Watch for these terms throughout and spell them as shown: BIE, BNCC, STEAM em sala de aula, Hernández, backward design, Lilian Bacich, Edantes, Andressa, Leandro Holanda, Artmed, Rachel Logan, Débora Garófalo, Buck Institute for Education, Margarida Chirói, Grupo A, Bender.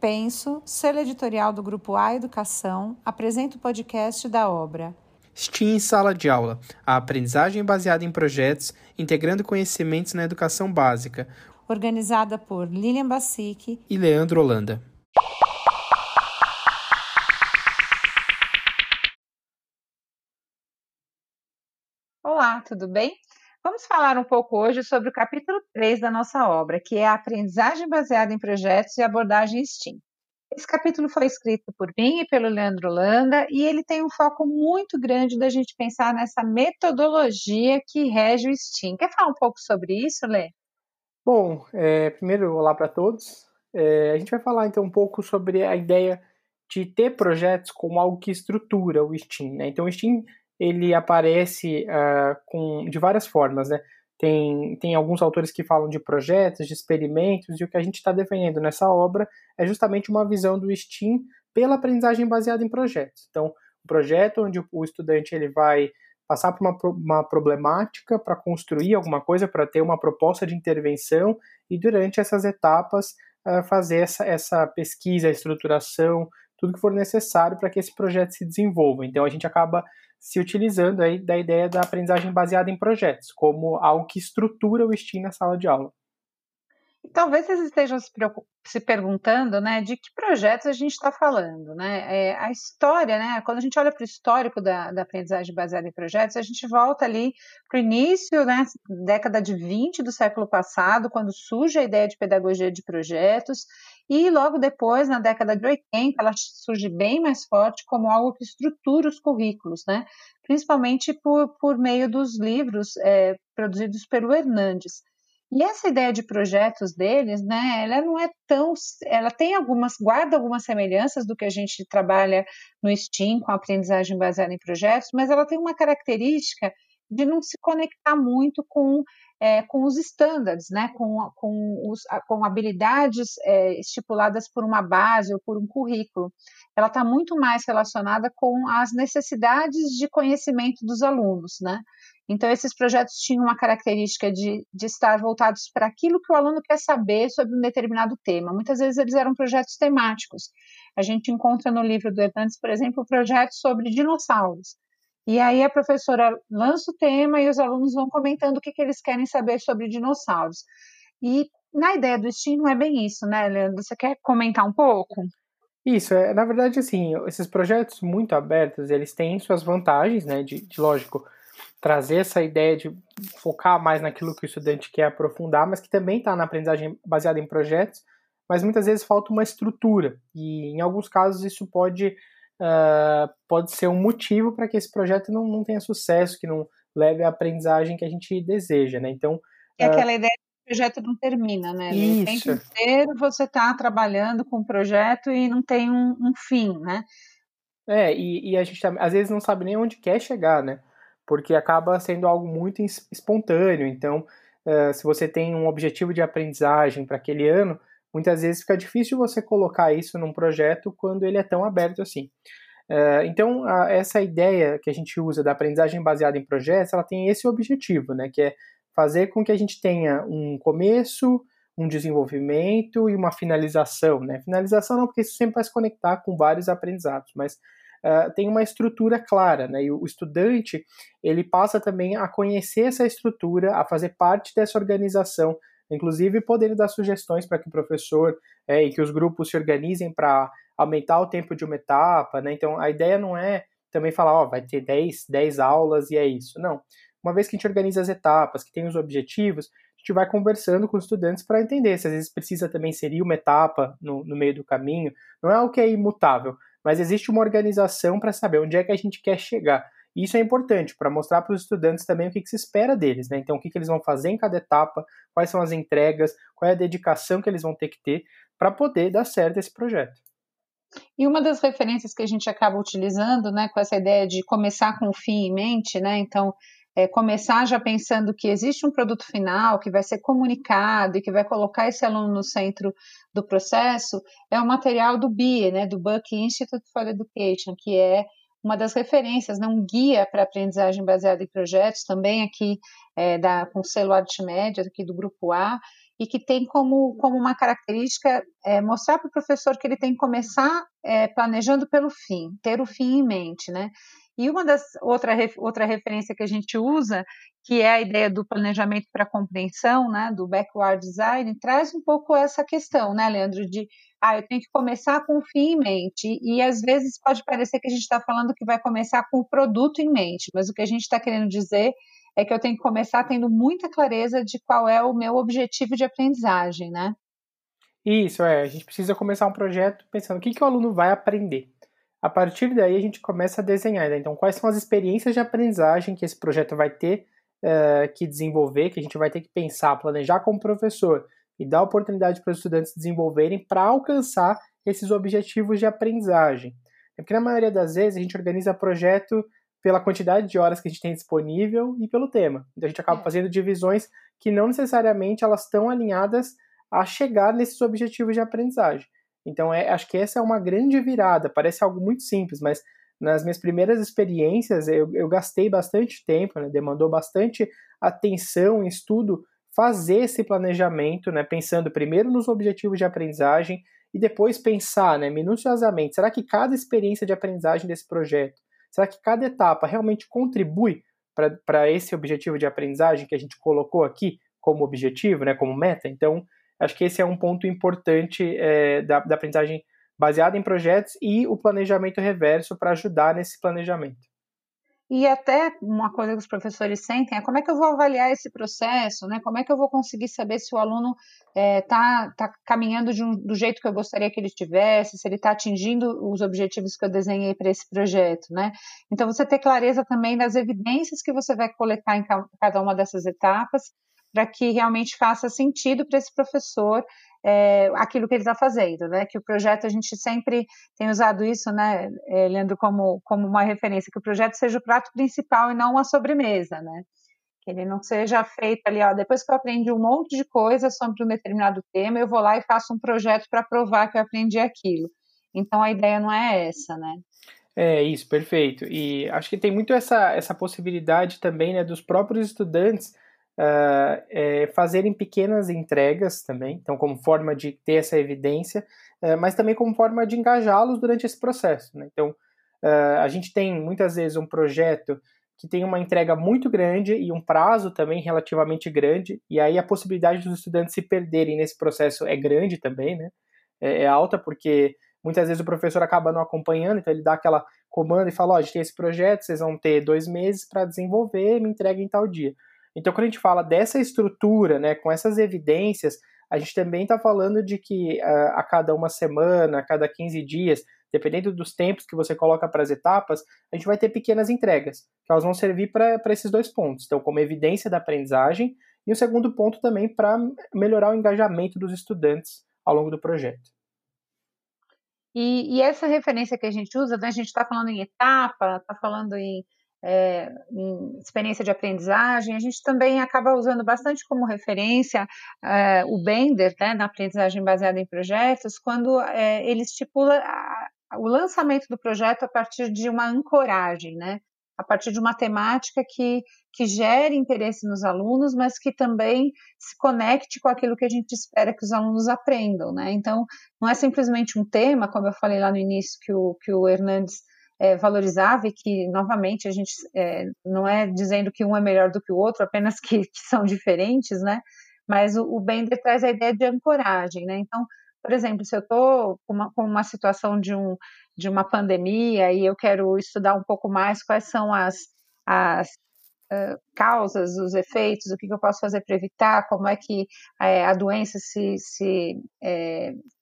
Penso, selo editorial do Grupo A Educação, apresenta o podcast da obra STEAM em Sala de Aula, a aprendizagem baseada em projetos, integrando conhecimentos na educação básica, organizada por Lilian Bacich e Leandro Holanda. Olá, tudo bem? Vamos falar um pouco hoje sobre o capítulo 3 da nossa obra, que é a aprendizagem baseada em projetos e abordagem STEAM. Esse capítulo foi escrito por mim e pelo Leandro Holanda e ele tem um foco muito grande da gente pensar nessa metodologia que rege o STEAM. Quer falar um pouco sobre isso, Lê? Bom, primeiro, olá para todos. A gente vai falar então um pouco sobre a ideia de ter projetos como algo que estrutura o STEAM, né? Então, o STEAM ele aparece de várias formas, né? Tem alguns autores que falam de projetos, de experimentos, e o que a gente está defendendo nessa obra é justamente uma visão do STEAM pela aprendizagem baseada em projetos. Então, um projeto onde o estudante ele vai passar por uma problemática para construir alguma coisa, para ter uma proposta de intervenção, e durante essas etapas fazer essa pesquisa, estruturação, tudo que for necessário para que esse projeto se desenvolva. Então, a gente acaba se utilizando aí da ideia da aprendizagem baseada em projetos, como algo que estrutura o STEAM na sala de aula. E talvez vocês estejam se perguntando, né, de que projetos a gente está falando, né? A história, né, quando a gente olha para o histórico da aprendizagem baseada em projetos, a gente volta ali para o início, né, década de 20 do século passado, quando surge a ideia de pedagogia de projetos, e logo depois, na década de 80, ela surge bem mais forte como algo que estrutura os currículos, né? Principalmente por meio dos livros produzidos pelo Hernández. E essa ideia de projetos deles, né, ela não é tão... Ela tem guarda algumas semelhanças do que a gente trabalha no STEAM com a aprendizagem baseada em projetos, mas ela tem uma característica de não se conectar muito com os standards, né? com habilidades estipuladas por uma base ou por um currículo. Ela está muito mais relacionada com as necessidades de conhecimento dos alunos, né? Então, esses projetos tinham uma característica de estar voltados para aquilo que o aluno quer saber sobre um determinado tema. Muitas vezes eles eram projetos temáticos. A gente encontra no livro do Edantes, por exemplo, um projeto sobre dinossauros. E aí a professora lança o tema e os alunos vão comentando o que eles querem saber sobre dinossauros. E na ideia do STEAM não é bem isso, né, Leandro? Você quer comentar um pouco? Isso, na verdade, assim, esses projetos muito abertos, eles têm suas vantagens, né, lógico, trazer essa ideia de focar mais naquilo que o estudante quer aprofundar, mas que também está na aprendizagem baseada em projetos, mas muitas vezes falta uma estrutura, e em alguns casos isso pode ser um motivo para que esse projeto não tenha sucesso, que não leve à aprendizagem que a gente deseja, né? Então, é aquela ideia de que o projeto não termina, né? Isso. O tempo inteiro você está trabalhando com o projeto e não tem um fim, né? E a gente às vezes não sabe nem onde quer chegar, né? Porque acaba sendo algo muito espontâneo. Então, se você tem um objetivo de aprendizagem para aquele ano, muitas vezes fica difícil você colocar isso num projeto quando ele é tão aberto assim. Então, essa ideia que a gente usa da aprendizagem baseada em projetos, ela tem esse objetivo, né, que é fazer com que a gente tenha um começo, um desenvolvimento e uma finalização, né? Finalização não, porque isso sempre vai se conectar com vários aprendizados, mas tem uma estrutura clara, né? E o estudante, ele passa também a conhecer essa estrutura, a fazer parte dessa organização, inclusive poder dar sugestões para que o professor e que os grupos se organizem para aumentar o tempo de uma etapa, né? Então, a ideia não é também falar, vai ter 10 aulas e é isso. Não. Uma vez que a gente organiza as etapas, que tem os objetivos, a gente vai conversando com os estudantes para entender se às vezes precisa também inserir uma etapa no meio do caminho. Não é algo que é imutável, mas existe uma organização para saber onde é que a gente quer chegar. Isso é importante para mostrar para os estudantes também o que se espera deles, né? Então, o que eles vão fazer em cada etapa, quais são as entregas, qual é a dedicação que eles vão ter que ter para poder dar certo esse projeto. E uma das referências que a gente acaba utilizando, né, com essa ideia de começar com o fim em mente, né? Então, começar já pensando que existe um produto final que vai ser comunicado e que vai colocar esse aluno no centro do processo, é o material do BIE, né, do Buck Institute for Education, que é uma das referências, né? Um guia para aprendizagem baseada em projetos, também aqui com o selo Artmed, aqui do Grupo A, e que tem como uma característica mostrar para o professor que ele tem que começar planejando pelo fim, ter o fim em mente, né? E uma das outra referência que a gente usa, que é a ideia do planejamento para compreensão, né, do backward design, traz um pouco essa questão, né, Leandro, de eu tenho que começar com o fim em mente, e às vezes pode parecer que a gente está falando que vai começar com o produto em mente, mas o que a gente está querendo dizer é que eu tenho que começar tendo muita clareza de qual é o meu objetivo de aprendizagem, né? Isso, a gente precisa começar um projeto pensando o que, que o aluno vai aprender. A partir daí, a gente começa a desenhar, né? Então, quais são as experiências de aprendizagem que esse projeto vai ter que desenvolver, que a gente vai ter que pensar, planejar como professor e dar oportunidade para os estudantes desenvolverem para alcançar esses objetivos de aprendizagem. É porque, na maioria das vezes, a gente organiza projeto pela quantidade de horas que a gente tem disponível e pelo tema. Então, a gente acaba fazendo divisões que não necessariamente elas estão alinhadas a chegar nesses objetivos de aprendizagem. Então, acho que essa é uma grande virada, parece algo muito simples, mas nas minhas primeiras experiências eu gastei bastante tempo, né, demandou bastante atenção, estudo, fazer esse planejamento, né, pensando primeiro nos objetivos de aprendizagem e depois pensar, né, minuciosamente, será que cada experiência de aprendizagem desse projeto, será que cada etapa realmente contribui para esse objetivo de aprendizagem que a gente colocou aqui como objetivo, né, como meta? Então, acho que esse é um ponto importante da aprendizagem baseada em projetos e o planejamento reverso para ajudar nesse planejamento. E até uma coisa que os professores sentem é como é que eu vou avaliar esse processo, né? Como é que eu vou conseguir saber se o aluno tá caminhando do jeito que eu gostaria que ele tivesse, se ele está atingindo os objetivos que eu desenhei para esse projeto, né? Então, você ter clareza também das evidências que você vai coletar em cada uma dessas etapas, para que realmente faça sentido para esse professor aquilo que ele está fazendo, né? Que o projeto, a gente sempre tem usado isso, né, Leandro, como uma referência, que o projeto seja o prato principal e não a sobremesa, né? Que ele não seja feito ali, depois que eu aprendi um monte de coisa sobre um determinado tema, eu vou lá e faço um projeto para provar que eu aprendi aquilo. Então, a ideia não é essa, né? É isso, perfeito. E acho que tem muito essa possibilidade também, né, dos próprios estudantes fazerem pequenas entregas também, então como forma de ter essa evidência, mas também como forma de engajá-los durante esse processo, né? Então, a gente tem muitas vezes um projeto que tem uma entrega muito grande e um prazo também relativamente grande, e aí a possibilidade dos estudantes se perderem nesse processo é grande também, né? É alta, porque muitas vezes o professor acaba não acompanhando, então ele dá aquela comanda e fala, a gente tem esse projeto, vocês vão ter 2 meses para desenvolver, me entreguem tal dia. Então, quando a gente fala dessa estrutura, né, com essas evidências, a gente também está falando de que a cada uma semana, a cada 15 dias, dependendo dos tempos que você coloca para as etapas, a gente vai ter pequenas entregas, que elas vão servir para esses 2 pontos. Então, como evidência da aprendizagem, e o segundo ponto também para melhorar o engajamento dos estudantes ao longo do projeto. E essa referência que a gente usa, né, a gente está falando em etapa, está falando em experiência de aprendizagem, a gente também acaba usando bastante como referência o Bender, né, na aprendizagem baseada em projetos, quando ele estipula o lançamento do projeto a partir de uma ancoragem, né, a partir de uma temática que gere interesse nos alunos, mas que também se conecte com aquilo que a gente espera que os alunos aprendam, né? Então, não é simplesmente um tema, como eu falei lá no início, que o Hernández valorizava, e que, novamente, a gente não é dizendo que um é melhor do que o outro, apenas que são diferentes, né? Mas o Bender traz a ideia de ancoragem, né? Então, por exemplo, se eu estou com uma situação de uma pandemia e eu quero estudar um pouco mais quais são as causas, os efeitos, o que eu posso fazer para evitar, como é que a doença se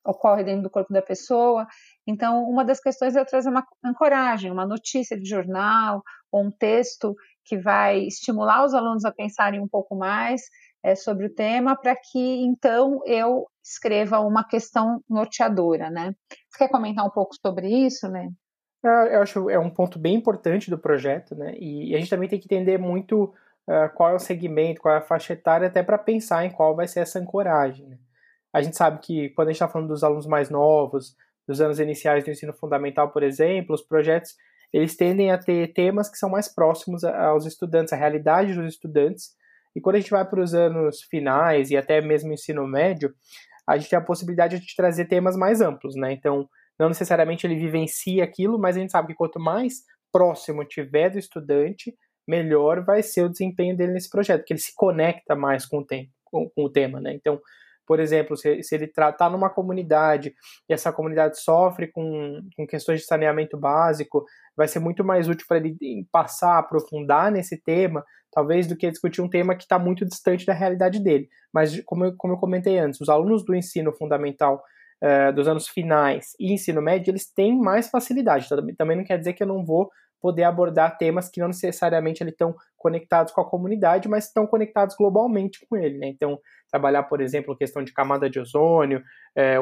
ocorre dentro do corpo da pessoa. Então, uma das questões é eu trazer uma ancoragem, uma notícia de jornal ou um texto que vai estimular os alunos a pensarem um pouco mais sobre o tema, para que, então, eu escreva uma questão norteadora, né? Você quer comentar um pouco sobre isso, né? Eu acho que é um ponto bem importante do projeto, né? E a gente também tem que entender muito qual é o segmento, qual é a faixa etária, até para pensar em qual vai ser essa ancoragem, né? A gente sabe que quando a gente está falando dos alunos mais novos, dos anos iniciais do ensino fundamental, por exemplo, os projetos eles tendem a ter temas que são mais próximos aos estudantes, à realidade dos estudantes, E quando a gente vai para os anos finais e até mesmo ensino médio, a gente tem a possibilidade de trazer temas mais amplos, né? Então, não necessariamente ele vivencia aquilo, mas a gente sabe que quanto mais próximo tiver do estudante, melhor vai ser o desempenho dele nesse projeto, porque ele se conecta mais com o tema, né? Então, por exemplo, se ele tratar numa comunidade e essa comunidade sofre com questões de saneamento básico, vai ser muito mais útil para ele passar, aprofundar nesse tema, talvez do que discutir um tema que está muito distante da realidade dele. Mas, como eu comentei antes, os alunos do ensino fundamental dos anos finais e ensino médio, eles têm mais facilidade. Também não quer dizer que eu não vou poder abordar temas que não necessariamente eles estão conectados com a comunidade, mas estão conectados globalmente com ele, né? Então, trabalhar, por exemplo, questão de camada de ozônio,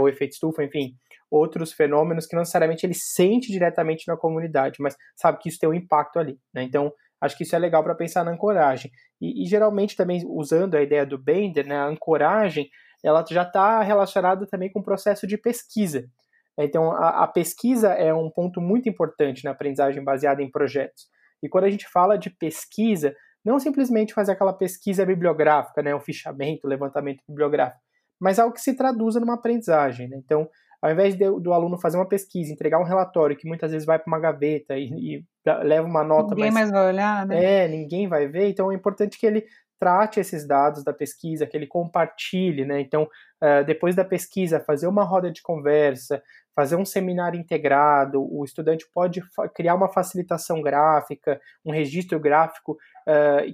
o efeito estufa, enfim, outros fenômenos que não necessariamente ele sente diretamente na comunidade, mas sabe que isso tem um impacto ali, né? Então, acho que isso é legal para pensar na ancoragem. E geralmente também, usando a ideia do Bender, né, a ancoragem, ela já está relacionada também com o processo de pesquisa. Então, a pesquisa é um ponto muito importante na aprendizagem baseada em projetos. E quando a gente fala de pesquisa, não simplesmente fazer aquela pesquisa bibliográfica, né, um fichamento, levantamento bibliográfico, mas algo que se traduza numa aprendizagem, né? Então, ao invés do aluno fazer uma pesquisa, entregar um relatório que muitas vezes vai para uma gaveta e leva uma nota... Ninguém mais vai olhar, né? Ninguém vai ver. Então, é importante que ele trate esses dados da pesquisa, que ele compartilhe, né? Então, depois da pesquisa, fazer uma roda de conversa, fazer um seminário integrado, o estudante pode criar uma facilitação gráfica, um registro gráfico,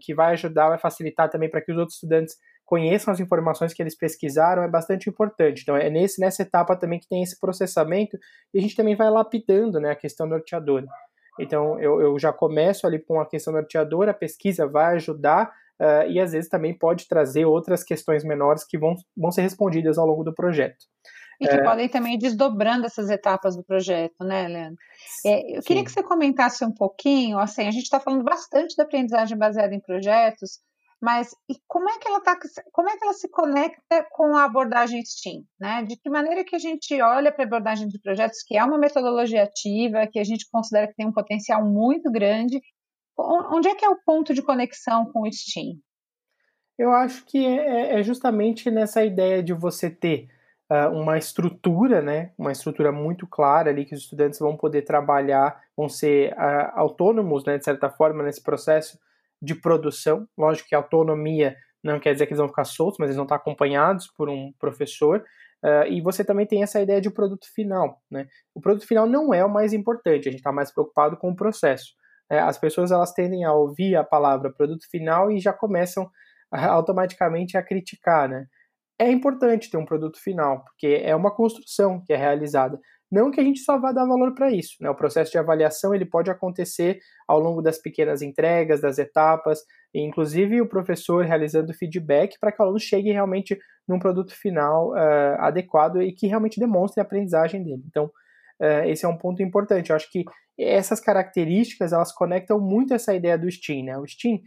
que vai ajudar, vai facilitar também para que os outros estudantes conheçam as informações que eles pesquisaram, é bastante importante. Então, é nessa etapa também que tem esse processamento, e a gente também vai lapidando, né, a questão norteadora. Então, eu já começo ali com a questão norteadora, a pesquisa vai ajudar, e às vezes também pode trazer outras questões menores que vão ser respondidas ao longo do projeto. E que podem também ir desdobrando essas etapas do projeto, né, Leandro? Eu queria que você comentasse um pouquinho, assim, a gente está falando bastante da aprendizagem baseada em projetos, mas e como é que ela se conecta com a abordagem STEAM, né? De que maneira que a gente olha para a abordagem de projetos, que é uma metodologia ativa, que a gente considera que tem um potencial muito grande, onde é que é o ponto de conexão com o STEAM? Eu acho que é justamente nessa ideia de você ter uma estrutura, né? Uma estrutura muito clara ali que os estudantes vão poder trabalhar, vão ser autônomos, né, de certa forma, nesse processo de produção. Lógico que autonomia não quer dizer que eles vão ficar soltos, mas eles vão estar acompanhados por um professor. E você também tem essa ideia de produto final, né? O produto final não é o mais importante, a gente está mais preocupado com o processo. As pessoas, elas tendem a ouvir a palavra produto final e já começam automaticamente a criticar, né? É importante ter um produto final, porque é uma construção que é realizada. Não que a gente só vá dar valor para isso, né? O processo de avaliação, ele pode acontecer ao longo das pequenas entregas, das etapas, e inclusive o professor realizando feedback para que o aluno chegue realmente num produto final adequado e que realmente demonstre a aprendizagem dele. Então, esse é um ponto importante. Eu acho que essas características, elas conectam muito essa ideia do STEAM, né? O STEAM,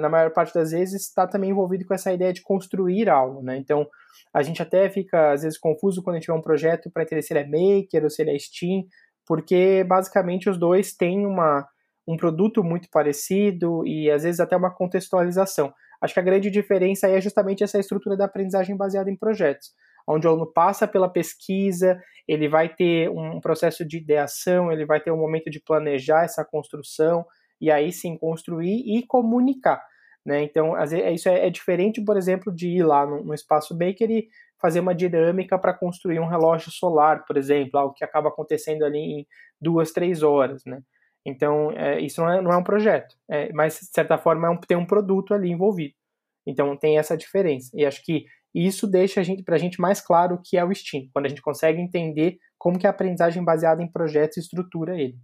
na maior parte das vezes, está também envolvido com essa ideia de construir algo, né? Então, a gente até fica, às vezes, confuso quando a gente vê um projeto para entender se ele é maker ou se ele é STEAM, porque, basicamente, os dois têm um produto muito parecido e, às vezes, até uma contextualização. Acho que a grande diferença aí é justamente essa estrutura da aprendizagem baseada em projetos, onde o aluno passa pela pesquisa, ele vai ter um processo de ideação, ele vai ter um momento de planejar essa construção, e aí sim construir e comunicar, né? Então, isso é diferente, por exemplo, de ir lá no espaço Baker e fazer uma dinâmica para construir um relógio solar, por exemplo, algo que acaba acontecendo ali em 2, 3 horas, né? Então, isso não é um projeto, mas, de certa forma, tem um produto ali envolvido. Então, tem essa diferença. E acho que isso deixa para a gente mais claro o que é o STEAM, quando a gente consegue entender como que a aprendizagem baseada em projetos estrutura ele.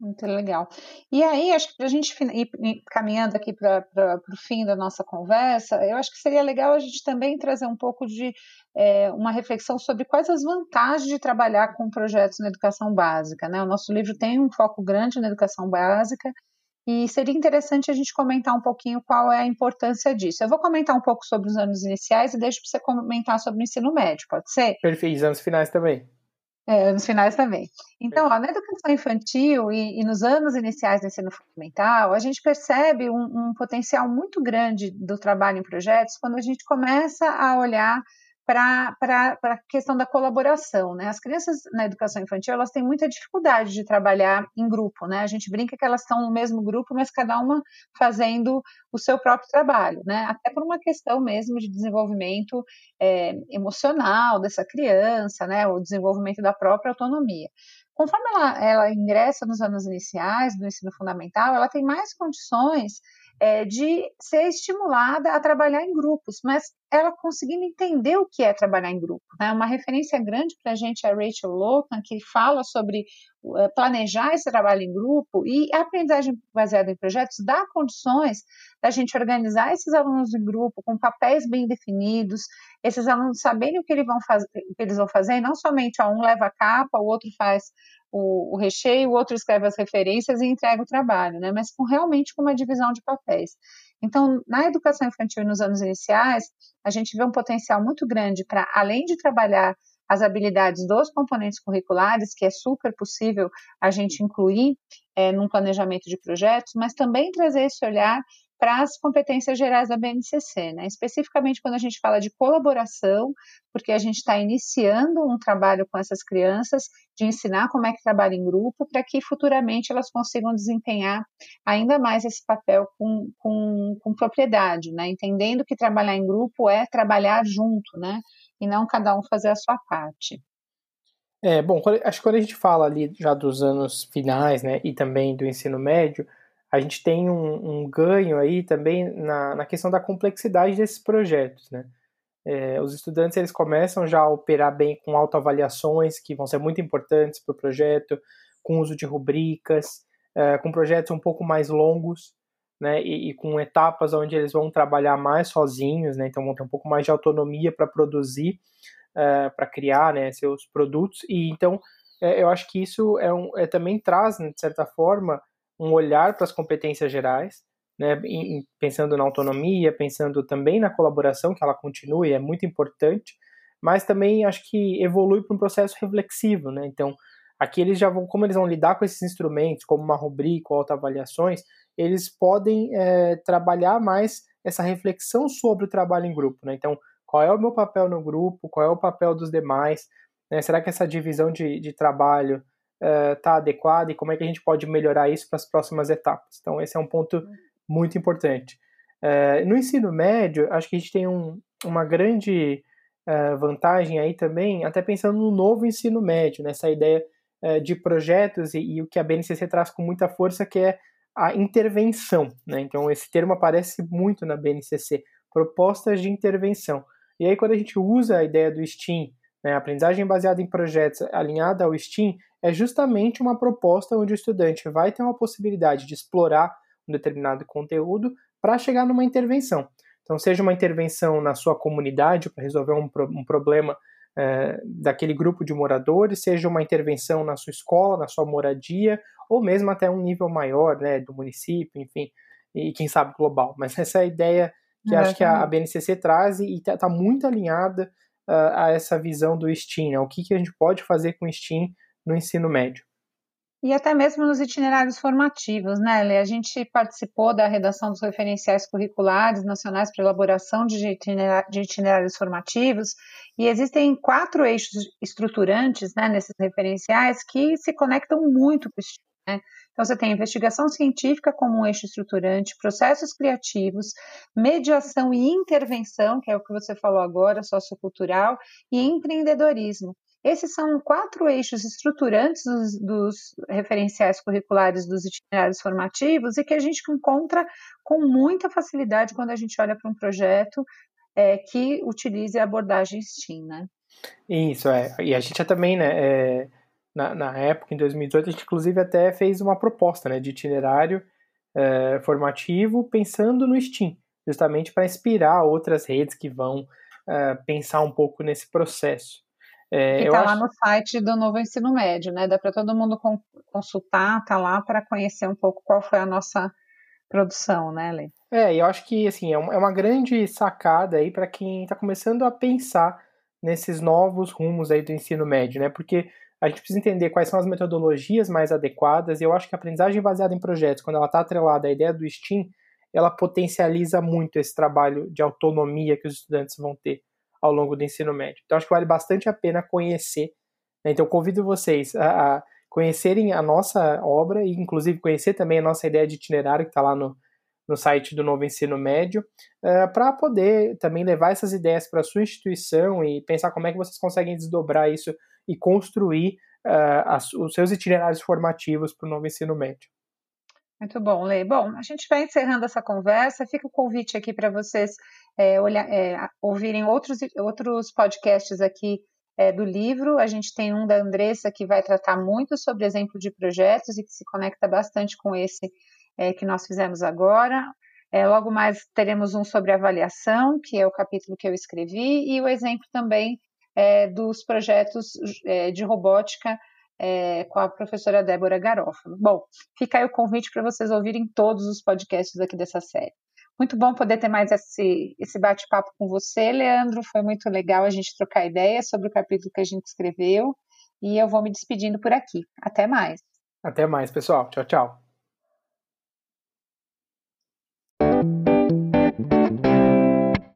Muito legal. E aí, acho que para a gente ir caminhando aqui para o fim da nossa conversa, eu acho que seria legal a gente também trazer um pouco de uma reflexão sobre quais as vantagens de trabalhar com projetos na educação básica, né? O nosso livro tem um foco grande na educação básica, e seria interessante a gente comentar um pouquinho qual é a importância disso. Eu vou comentar um pouco sobre os anos iniciais e deixo para você comentar sobre o ensino médio, pode ser? Perfeito, os anos finais também. Anos finais também. Então, ó, na educação infantil e nos anos iniciais do ensino fundamental, a gente percebe um potencial muito grande do trabalho em projetos quando a gente começa a olhar para a questão da colaboração, né? As crianças na educação infantil, elas têm muita dificuldade de trabalhar em grupo, né? A gente brinca que elas estão no mesmo grupo, mas cada uma fazendo o seu próprio trabalho, né? Até por uma questão mesmo de desenvolvimento emocional dessa criança, né? O desenvolvimento da própria autonomia. Conforme ela ingressa nos anos iniciais do ensino fundamental, ela tem mais condições de ser estimulada a trabalhar em grupos, mas ela conseguindo entender o que é trabalhar em grupo, né? Uma referência grande para a gente é a Rachel Logan, que fala sobre planejar esse trabalho em grupo, e a aprendizagem baseada em projetos dá condições da gente organizar esses alunos em grupo, com papéis bem definidos, esses alunos saberem o que eles vão fazer, e não somente um leva a capa, o outro faz o recheio, o outro escreve as referências e entrega o trabalho, né? Mas realmente com uma divisão de papéis. Então, na educação infantil nos anos iniciais, a gente vê um potencial muito grande para, além de trabalhar as habilidades dos componentes curriculares, que é super possível a gente incluir num planejamento de projetos, mas também trazer esse olhar para as competências gerais da BNCC, né? Especificamente quando a gente fala de colaboração, porque a gente está iniciando um trabalho com essas crianças, de ensinar como é que trabalha em grupo, para que futuramente elas consigam desempenhar ainda mais esse papel com propriedade, né? Entendendo que trabalhar em grupo é trabalhar junto, né? E não cada um fazer a sua parte. Bom, acho que quando a gente fala ali já dos anos finais, né, e também do ensino médio, a gente tem um ganho aí também na questão da complexidade desses projetos, né? Os estudantes, eles começam já a operar bem com autoavaliações, que vão ser muito importantes para o projeto, com uso de rubricas, com projetos um pouco mais longos, né? E com etapas onde eles vão trabalhar mais sozinhos, né? Então vão ter um pouco mais de autonomia para produzir, para criar, né, seus produtos. E então eu acho que isso também traz, né, de certa forma, um olhar para as competências gerais, né, pensando na autonomia, pensando também na colaboração, que ela continua e é muito importante, mas também acho que evolui para um processo reflexivo, né? Então, aqui eles já vão, como eles vão lidar com esses instrumentos, como uma rubrica ou autoavaliações, eles podem trabalhar mais essa reflexão sobre o trabalho em grupo, né? Então, qual é o meu papel no grupo, qual é o papel dos demais, né? Será que essa divisão de trabalho está adequada e como é que a gente pode melhorar isso para as próximas etapas? Então, esse é um ponto muito importante. No ensino médio, acho que a gente tem uma grande vantagem aí também, até pensando no novo ensino médio, nessa ideia de projetos e o que a BNCC traz com muita força, que é a intervenção, né? Então, esse termo aparece muito na BNCC, propostas de intervenção. E aí, quando a gente usa a ideia do STEAM, né, aprendizagem baseada em projetos alinhada ao STEAM, é justamente uma proposta onde o estudante vai ter uma possibilidade de explorar um determinado conteúdo para chegar numa intervenção. Então, seja uma intervenção na sua comunidade para resolver um problema daquele grupo de moradores, seja uma intervenção na sua escola, na sua moradia, ou mesmo até um nível maior, né, do município, enfim, e quem sabe global. Mas essa é a ideia que acho que a BNCC traz e está muito alinhada a essa visão do STEAM, né? O que a gente pode fazer com o STEAM no ensino médio. E até mesmo nos itinerários formativos, né, Lê? A gente participou da redação dos referenciais curriculares nacionais para elaboração de itinerários formativos, e existem 4 eixos estruturantes, né, nesses referenciais que se conectam muito com o STEAM, né? Então, você tem investigação científica como um eixo estruturante, processos criativos, mediação e intervenção, que é o que você falou agora, sociocultural, e empreendedorismo. Esses são 4 eixos estruturantes dos referenciais curriculares dos itinerários formativos e que a gente encontra com muita facilidade quando a gente olha para um projeto que utilize a abordagem STEAM, né? Isso, e a gente já também, né, na época, em 2018, a gente inclusive até fez uma proposta, né, de itinerário formativo pensando no STEAM, justamente para inspirar outras redes que vão pensar um pouco nesse processo. Que está lá no site do Novo Ensino Médio, né? Dá para todo mundo consultar, está lá para conhecer um pouco qual foi a nossa produção, né, Lê? Eu acho que assim, é uma grande sacada aí para quem está começando a pensar nesses novos rumos aí do ensino médio, né? Porque A gente precisa entender quais são as metodologias mais adequadas, e eu acho que a aprendizagem baseada em projetos, quando ela está atrelada à ideia do STEAM, ela potencializa muito esse trabalho de autonomia que os estudantes vão ter ao longo do ensino médio. Então, acho que vale bastante a pena conhecer, né? Então, eu convido vocês a conhecerem a nossa obra e, inclusive, conhecer também a nossa ideia de itinerário que está lá no site do Novo Ensino Médio, para poder também levar essas ideias para a sua instituição e pensar como é que vocês conseguem desdobrar isso e construir os seus itinerários formativos para o Novo Ensino Médio. Muito bom, Lê. Bom, a gente vai encerrando essa conversa. Fica o convite aqui para vocês ouvirem outros podcasts aqui do livro. A gente tem um da Andressa que vai tratar muito sobre exemplo de projetos e que se conecta bastante com esse que nós fizemos agora. Logo mais teremos um sobre avaliação, que é o capítulo que eu escrevi, e o exemplo também dos projetos de robótica com a professora Débora Garófalo. Bom, fica aí o convite para vocês ouvirem todos os podcasts aqui dessa série. Muito bom poder ter mais esse bate-papo com você, Leandro. Foi muito legal a gente trocar ideias sobre o capítulo que a gente escreveu, e eu vou me despedindo por aqui. Até mais. Até mais, pessoal. Tchau, tchau.